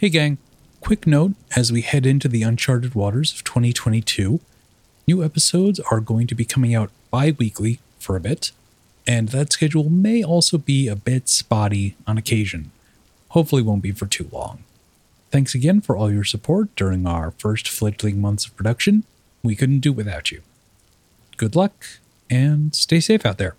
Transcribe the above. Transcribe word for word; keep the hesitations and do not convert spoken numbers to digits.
Hey gang, quick note as we head into the uncharted waters of twenty twenty-two, new episodes are going to be coming out bi-weekly for a bit, and that schedule may also be a bit spotty on occasion. Hopefully won't be for too long. Thanks again for all your support during our first fledgling months of production. We couldn't do without you. Good luck, and stay safe out there.